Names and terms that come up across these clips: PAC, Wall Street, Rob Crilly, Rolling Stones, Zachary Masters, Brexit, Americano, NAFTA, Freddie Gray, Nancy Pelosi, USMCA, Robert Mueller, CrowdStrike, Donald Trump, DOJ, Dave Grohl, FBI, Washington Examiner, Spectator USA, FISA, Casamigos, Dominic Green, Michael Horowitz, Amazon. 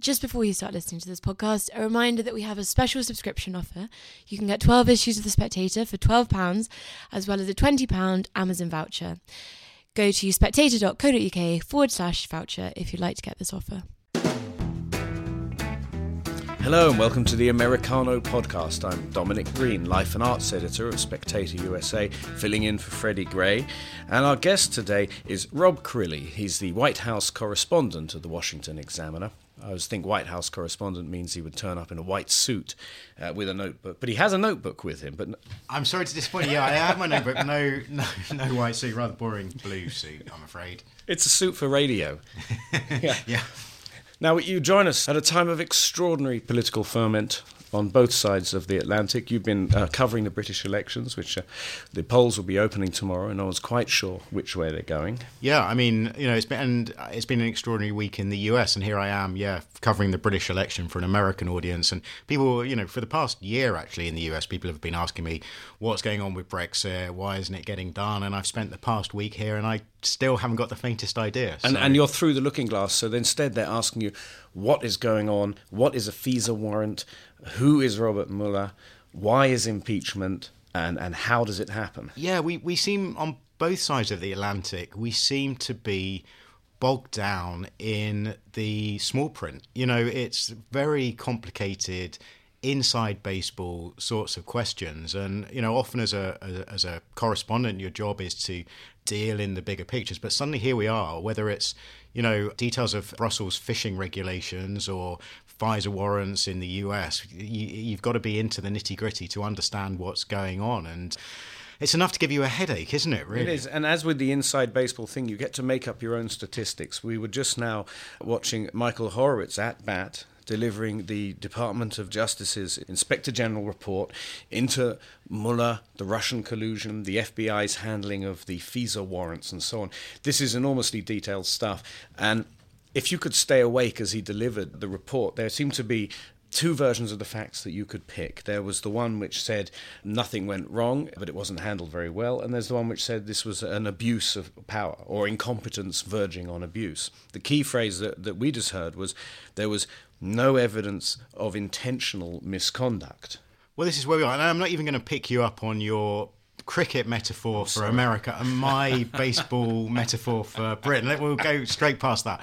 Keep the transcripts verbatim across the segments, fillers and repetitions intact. just before you start listening to this podcast, a reminder that we have a special subscription offer. You can get twelve issues of The Spectator for twelve pounds, as well as a twenty pounds Amazon voucher. Go to spectator.co.uk forward slash voucher if you'd like to get this offer. Hello and welcome to the Americano podcast. I'm Dominic Green, Life and Arts Editor of Spectator U S A, filling in for Freddie Gray. And our guest today is Rob Crilly. He's the White House correspondent of the Washington Examiner. I always think White House correspondent means he would turn up in a white suit uh, with a notebook. But he has a notebook with him. But no- I'm sorry to disappoint you. Yeah, I have my notebook. No, no, no white suit. Rather boring blue suit, I'm afraid. It's a suit for radio. Yeah. Yeah. Now, you join us at a time of extraordinary political ferment on both sides of the Atlantic. You've been uh, covering the British elections, which uh, the polls will be opening tomorrow, and no one's quite sure which way they're going. Yeah, I mean, you know, it's been and it's been an extraordinary week in the U S, and here I am, yeah, covering the British election for an American audience. And people, you know, for the past year, actually, in the U S, people have been asking me, what's going on with Brexit? Why isn't it getting done? And I've spent the past week here, and I still haven't got the faintest idea. So. And, and you're through the looking glass, so instead they're asking you, what is going on? What is a FISA warrant? Who is Robert Mueller? Why is impeachment? And, and how does it happen? Yeah, we, we seem, on both sides of the Atlantic, we seem to be bogged down in the small print. You know, it's very complicated, inside baseball sorts of questions. And, you know, often as a, as a as a correspondent, your job is to deal in the bigger pictures. But suddenly here we are, whether it's, you know, details of Brussels fishing regulations or FISA warrants in the U S, you, you've got to be into the nitty-gritty to understand what's going on. And it's enough to give you a headache, isn't it, really? It is, and as with the inside baseball thing, you get to make up your own statistics. We were just now watching Michael Horowitz at bat, delivering the Department of Justice's Inspector General report into Mueller, the Russian collusion, the F B I's handling of the FISA warrants and so on. This is enormously detailed stuff. And if you could stay awake as he delivered the report, there seemed to be two versions of the facts that you could pick. There was the one which said nothing went wrong, but it wasn't handled very well. And there's the one which said this was an abuse of power or incompetence verging on abuse. The key phrase that, that we just heard was there was no evidence of intentional misconduct. Well, this is where we are. And I'm not even going to pick you up on your cricket metaphor for America and my baseball metaphor for Britain. We'll go straight past that.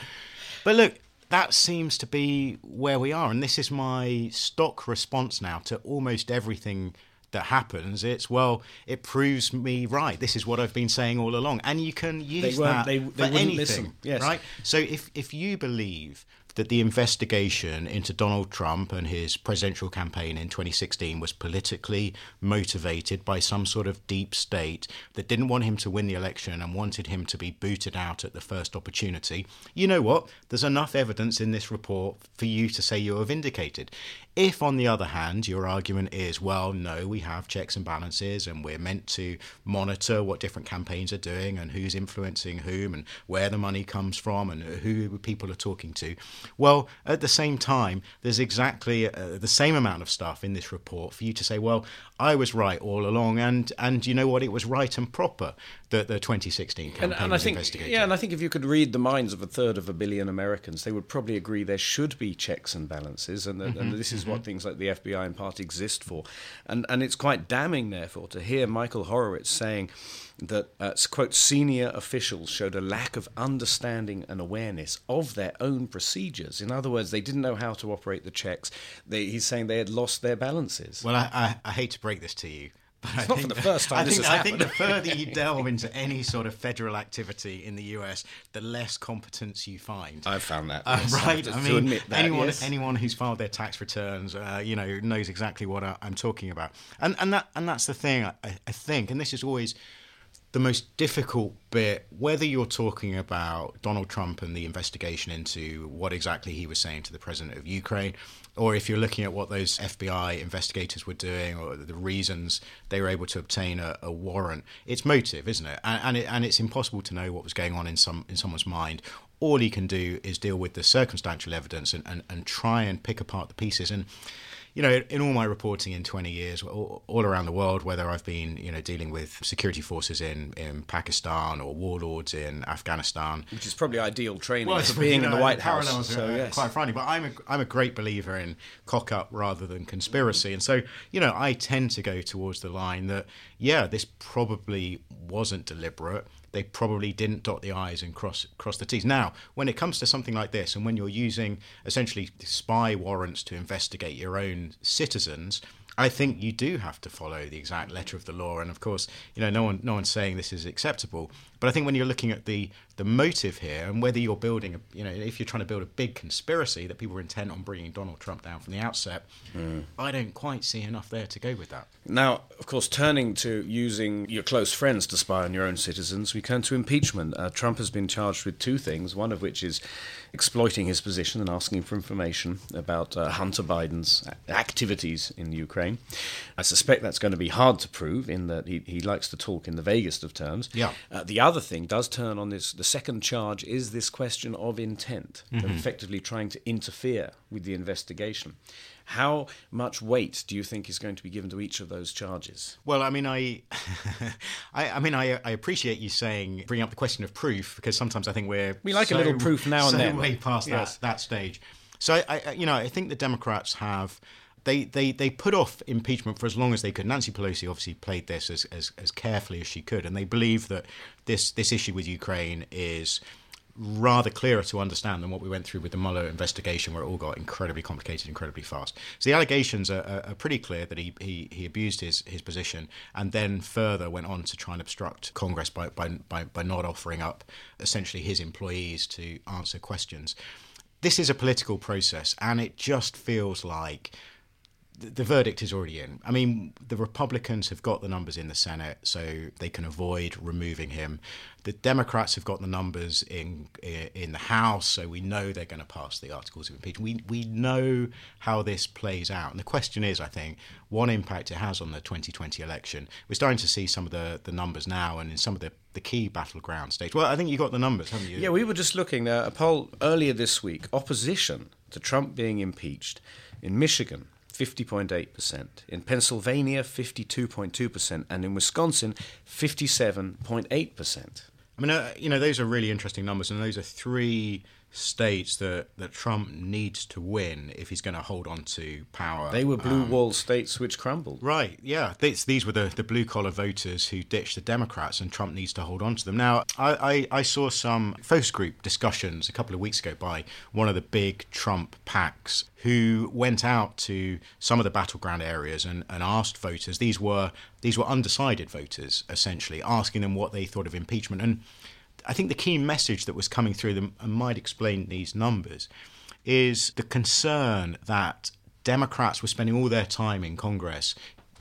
But look, that seems to be where we are. And this is my stock response now to almost everything that happens. It's, well, it proves me right. This is what I've been saying all along. And you can use they that they, they for anything, listen. Yes. Right? So if, if you believe that the investigation into Donald Trump and his presidential campaign in twenty sixteen was politically motivated by some sort of deep state that didn't want him to win the election and wanted him to be booted out at the first opportunity, you know what? There's enough evidence in this report for you to say you are vindicated. If, on the other hand, your argument is, well, no, we have checks and balances and we're meant to monitor what different campaigns are doing and who's influencing whom and where the money comes from and who people are talking to, well, at the same time, there's exactly uh, the same amount of stuff in this report for you to say, well, I was right all along, and, and you know what, it was right and proper that the twenty sixteen campaign and, and was I think, investigated. Yeah, and I think if you could read the minds of a third of a billion Americans, they would probably agree there should be checks and balances, and, mm-hmm. and this is what things like the F B I and party exist for. And, and it's quite damning, therefore, to hear Michael Horowitz saying that, uh, quote, senior officials showed a lack of understanding and awareness of their own procedures. In other words, they didn't know how to operate the checks. They, he's saying they had lost their balances. Well, I, I, I hate to break this to you. But it's I not for the first time I this think, has I happened. I think the further you delve into any sort of federal activity in the U S, the less competence you find. I've found that. Uh, yes, right? I, I mean, admit that, anyone, yes. anyone who's filed their tax returns, uh, you know, knows exactly what I, I'm talking about. And and that and that's the thing, I, I think, and this is always the most difficult bit, whether you're talking about Donald Trump and the investigation into what exactly he was saying to the president of Ukraine, or if you're looking at what those F B I investigators were doing or the reasons they were able to obtain a, a warrant, it's motive, isn't it? And and, it, and it's impossible to know what was going on in some in someone's mind. All you can do is deal with the circumstantial evidence and, and, and try and pick apart the pieces. And you know, in all my reporting in twenty years, all, all around the world, whether I've been, you know, dealing with security forces in, in Pakistan or warlords in Afghanistan. Which is probably ideal training well, for being you know, in the White House. Parallels so, are yes. quite frightening. But I'm a, I'm a great believer in cock-up rather than conspiracy. And so, you know, I tend to go towards the line that, yeah, this probably wasn't deliberate. They probably didn't dot the I's and cross cross the T's. Now, when it comes to something like this, and when you're using essentially spy warrants to investigate your own citizens, I think you do have to follow the exact letter of the law. And of course, you know, no one no one's saying this is acceptable. But I think when you're looking at the the motive here, and whether you're building, a, you know, if you're trying to build a big conspiracy that people were intent on bringing Donald Trump down from the outset, mm. I don't quite see enough there to go with that. Now, of course, turning to using your close friends to spy on your own citizens, we turn to impeachment. Uh, Trump has been charged with two things, one of which is exploiting his position and asking for information about uh, Hunter Biden's activities in Ukraine. I suspect that's going to be hard to prove, in that he, he likes to talk in the vaguest of terms. Yeah. Uh, the other thing does turn on this. The second charge is this question of intent, mm-hmm. of effectively trying to interfere with the investigation. How much weight do you think is going to be given to each of those charges? Well, I mean, I, I, I mean, I, I appreciate you saying bring up the question of proof, because sometimes I think we're we like so, a little proof now and so then, way past yeah. that that stage. So I, I, you know, I think the Democrats have. They, they they put off impeachment for as long as they could. Nancy Pelosi obviously played this as, as, as carefully as she could, and they believe that this this issue with Ukraine is rather clearer to understand than what we went through with the Mueller investigation, where it all got incredibly complicated, incredibly fast. So the allegations are, are, are pretty clear that he, he, he abused his, his position, and then further went on to try and obstruct Congress by by, by, by not offering up essentially his employees to answer questions. This is a political process, and it just feels like the verdict is already in. I mean, the Republicans have got the numbers in the Senate, so they can avoid removing him. The Democrats have got the numbers in in the House, so we know they're going to pass the articles of impeachment. We we know how this plays out. And the question is, I think, what impact it has on the twenty twenty election. We're starting to see some of the, the numbers now, and in some of the the key battleground states. Well, I think you got the numbers, haven't you? Yeah, we were just looking at a poll earlier this week. Opposition to Trump being impeached in Michigan, fifty point eight percent. In Pennsylvania, fifty-two point two percent. And in Wisconsin, fifty-seven point eight percent. I mean, uh, you know, those are really interesting numbers. And those are three states that, that Trump needs to win if he's going to hold on to power. They were blue um, wall states which crumbled. Right, yeah. These, these were the, the blue-collar voters who ditched the Democrats, and Trump needs to hold on to them. Now, I, I, I saw some focus group discussions a couple of weeks ago by one of the big Trump PACs who went out to some of the battleground areas and, and asked voters. These were these were undecided voters, essentially, asking them what they thought of impeachment. And I think the key message that was coming through them, and might explain these numbers, is the concern that Democrats were spending all their time in Congress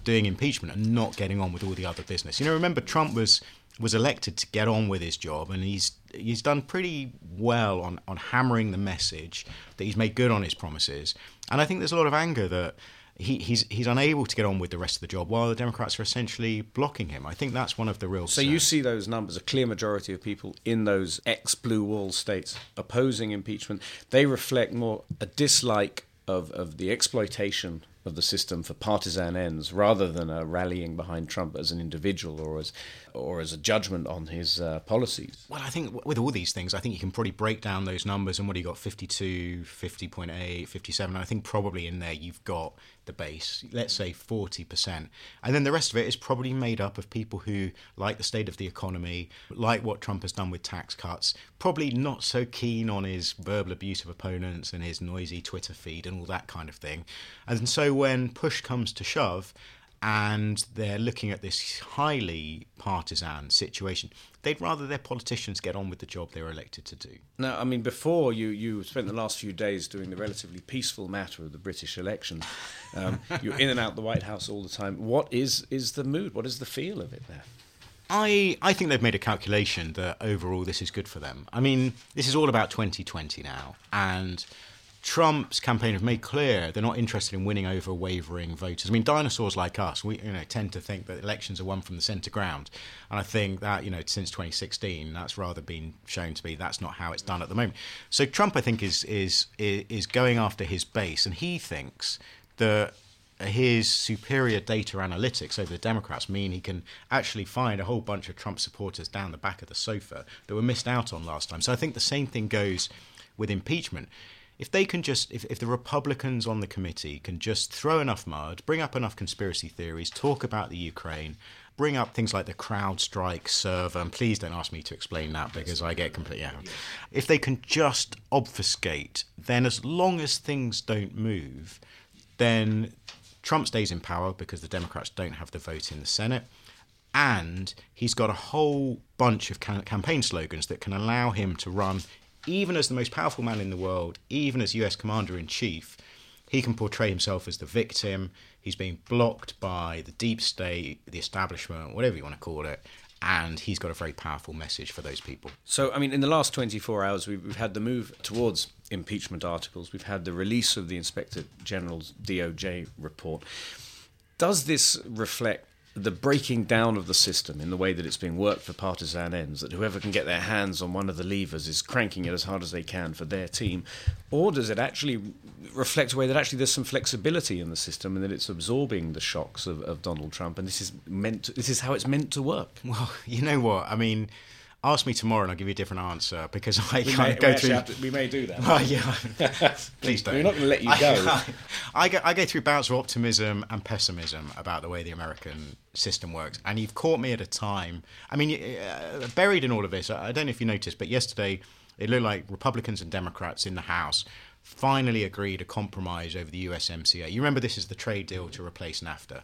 doing impeachment and not getting on with all the other business. You know, remember, Trump was was elected to get on with his job, and he's he's done pretty well on, on hammering the message that he's made good on his promises. And I think there's a lot of anger that He, he's he's unable to get on with the rest of the job while the Democrats are essentially blocking him. I think that's one of the real... So concerns. You see those numbers, a clear majority of people in those ex-blue wall states opposing impeachment. They reflect more a dislike of, of the exploitation of the system for partisan ends, rather than a rallying behind Trump as an individual or as or as a judgment on his uh, policies. Well, I think with all these things, I think you can probably break down those numbers, and what he got, fifty-two, fifty point eight, fifty-seven. I think probably in there you've got the base, let's say forty percent. And then the rest of it is probably made up of people who like the state of the economy, like what Trump has done with tax cuts, probably not so keen on his verbal abuse of opponents and his noisy Twitter feed and all that kind of thing. And so when push comes to shove and they're looking at this highly partisan situation, they'd rather their politicians get on with the job they were elected to do. Now, I mean, before you, you spent the last few days doing the relatively peaceful matter of the British elections. Um, you're in and out the White House all the time. What is, is the mood? What is the feel of it there? I, I think they've made a calculation that overall this is good for them. I mean, this is all about twenty twenty now, and Trump's campaign have made clear they're not interested in winning over wavering voters. I mean, dinosaurs like us, we you know tend to think that elections are won from the centre ground, and I think that you know since twenty sixteen, that's rather been shown to be that's not how it's done at the moment. So Trump, I think, is is is going after his base, and he thinks that his superior data analytics over the Democrats mean he can actually find a whole bunch of Trump supporters down the back of the sofa that were missed out on last time. So I think the same thing goes with impeachment. If they can just, if, if the Republicans on the committee can just throw enough mud, bring up enough conspiracy theories, talk about the Ukraine, bring up things like the CrowdStrike server, and please don't ask me to explain that because I get completely out. If they can just obfuscate, then as long as things don't move, then Trump stays in power because the Democrats don't have the vote in the Senate. And he's got a whole bunch of campaign slogans that can allow him to run even as the most powerful man in the world, even as U S Commander-in-Chief. He can portray himself as the victim. He's being blocked by the deep state, the establishment, whatever you want to call it. And he's got a very powerful message for those people. So, I mean, in the last twenty-four hours, we've, we've had the move towards impeachment articles. We've had the release of the Inspector General's D O J report. Does this reflect the breaking down of the system in the way that it's being worked for partisan ends, that whoever can get their hands on one of the levers is cranking it as hard as they can for their team? Or does it actually reflect a way that actually there's some flexibility in the system and that it's absorbing the shocks of, of Donald Trump, and this is meant to, this is how it's meant to work? Well, you know what? I mean, ask me tomorrow and I'll give you a different answer, because I we can't may, go through... To, we may do that. Well, yeah. Please don't. We're not going to let you go. I, I, I, go. I go through bouts of optimism and pessimism about the way the American system works, and you've caught me at a time... I mean, uh, buried in all of this, I don't know if you noticed, but yesterday it looked like Republicans and Democrats in the House finally agreed a compromise over the U S M C A. You remember this is the trade deal to replace NAFTA.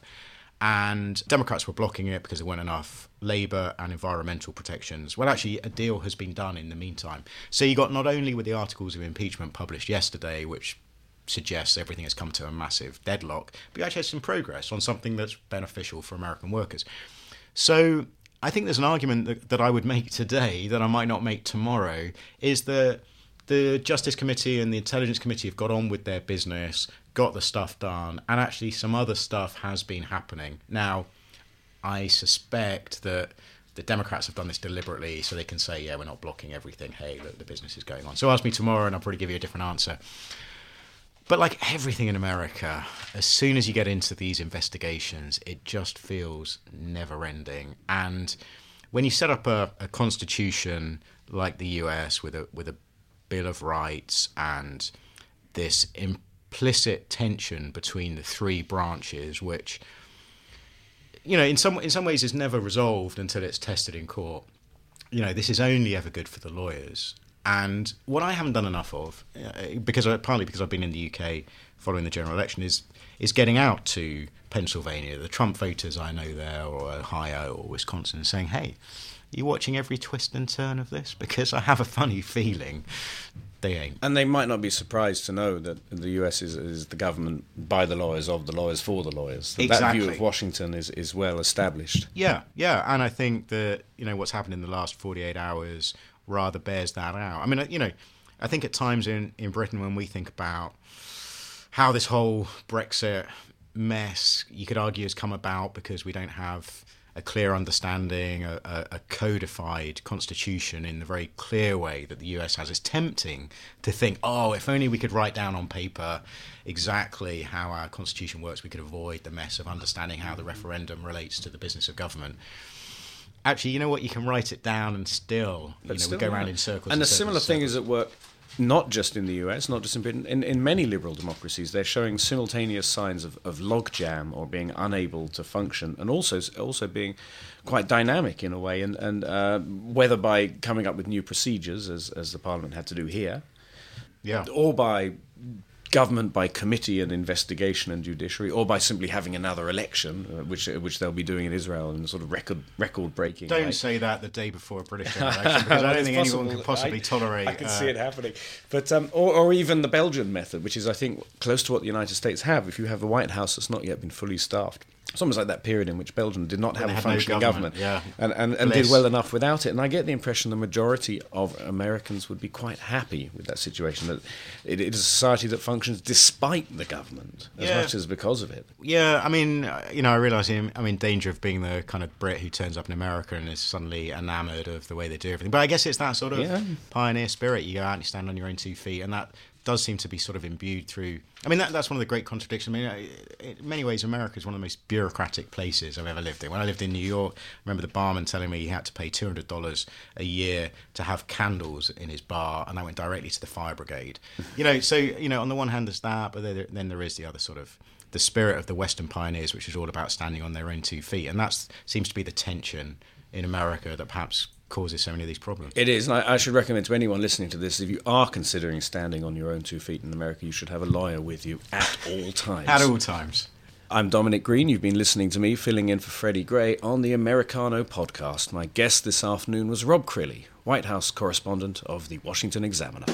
And Democrats were blocking it because there weren't enough labour and environmental protections. Well, actually, a deal has been done in the meantime. So you got not only with the articles of impeachment published yesterday, which suggests everything has come to a massive deadlock, but you actually had some progress on something that's beneficial for American workers. So I think there's an argument that, that I would make today that I might not make tomorrow, is that the Justice Committee and the Intelligence Committee have got on with their business, got the stuff done, and actually some other stuff has been happening. Now, I suspect that the Democrats have done this deliberately so they can say, yeah, we're not blocking everything. Hey, look, the business is going on. So ask me tomorrow and I'll probably give you a different answer. But like everything in America, as soon as you get into these investigations, it just feels never-ending. And when you set up a, a constitution like the U S with a with a Bill of Rights and this imp- implicit tension between the three branches, which, you know, in some in some ways is never resolved until it's tested in court. You know, this is only ever good for the lawyers. And what I haven't done enough of, because I, partly because I've been in the U K following the general election, is is getting out to Pennsylvania, the Trump voters I know there, or Ohio or Wisconsin, and saying, hey, are you watching every twist and turn of this? Because I have a funny feeling they ain't. And they might not be surprised to know that the U S is, is the government by the lawyers, of the lawyers, for the lawyers. That, exactly. That view of Washington is, is well established. Yeah, yeah. And I think that, you know, what's happened in the last forty-eight hours rather bears that out. I mean, you know, I think at times in, in Britain when we think about how this whole Brexit mess, you could argue, has come about because we don't have a clear understanding, a, a codified constitution in the very clear way that the U S has, is tempting to think, oh, if only we could write down on paper exactly how our constitution works, we could avoid the mess of understanding how the referendum relates to the business of government. Actually, you know what? You can write it down and still, but you know, still we go around in circles. And a similar thing is at work, not just in the U S, not just in Britain, in, in many liberal democracies. They're showing simultaneous signs of, of logjam, or being unable to function, and also also being quite dynamic in a way, and, and uh, whether by coming up with new procedures, as, as the Parliament had to do here, yeah, or by government by committee and investigation and judiciary, or by simply having another election, uh, which which they'll be doing in Israel in sort of record record breaking. Don't way. Say that the day before a British election, because well, I don't think possible. anyone could possibly I, tolerate. I can uh, see it happening, but um, or, or even the Belgian method, which is I think close to what the United States have. If you have a White House that's not yet been fully staffed, it's almost like that period in which Belgium did not have a functioning no government, government yeah. and, and, and did well enough without it. And I get the impression the majority of Americans would be quite happy with that situation, that it, it is a society that functions despite the government as yeah. much as because of it. Yeah, I mean, you know, I realise I'm, I'm in danger of being the kind of Brit who turns up in America and is suddenly enamoured of the way they do everything. But I guess it's that sort of yeah. pioneer spirit. You go out and you stand on your own two feet, and that does seem to be sort of imbued through. I mean, that, that's one of the great contradictions. I mean, in many ways, America is one of the most bureaucratic places I've ever lived in. When I lived in New York, I remember the barman telling me he had to pay two hundred dollars a year to have candles in his bar, and that went directly to the fire brigade. You know, so, you know, on the one hand there's that, but then there is the other sort of, the spirit of the Western pioneers, which is all about standing on their own two feet. And that seems to be the tension in America that perhaps causes so many of these problems. It is, and I, I should recommend to anyone listening to this, if you are considering standing on your own two feet in America, you should have a lawyer with you at all times. At all times. I'm Dominic Green. You've been listening to me, filling in for Freddie Gray on the Americano podcast. My guest this afternoon was Rob Crilly, White House correspondent of the Washington Examiner.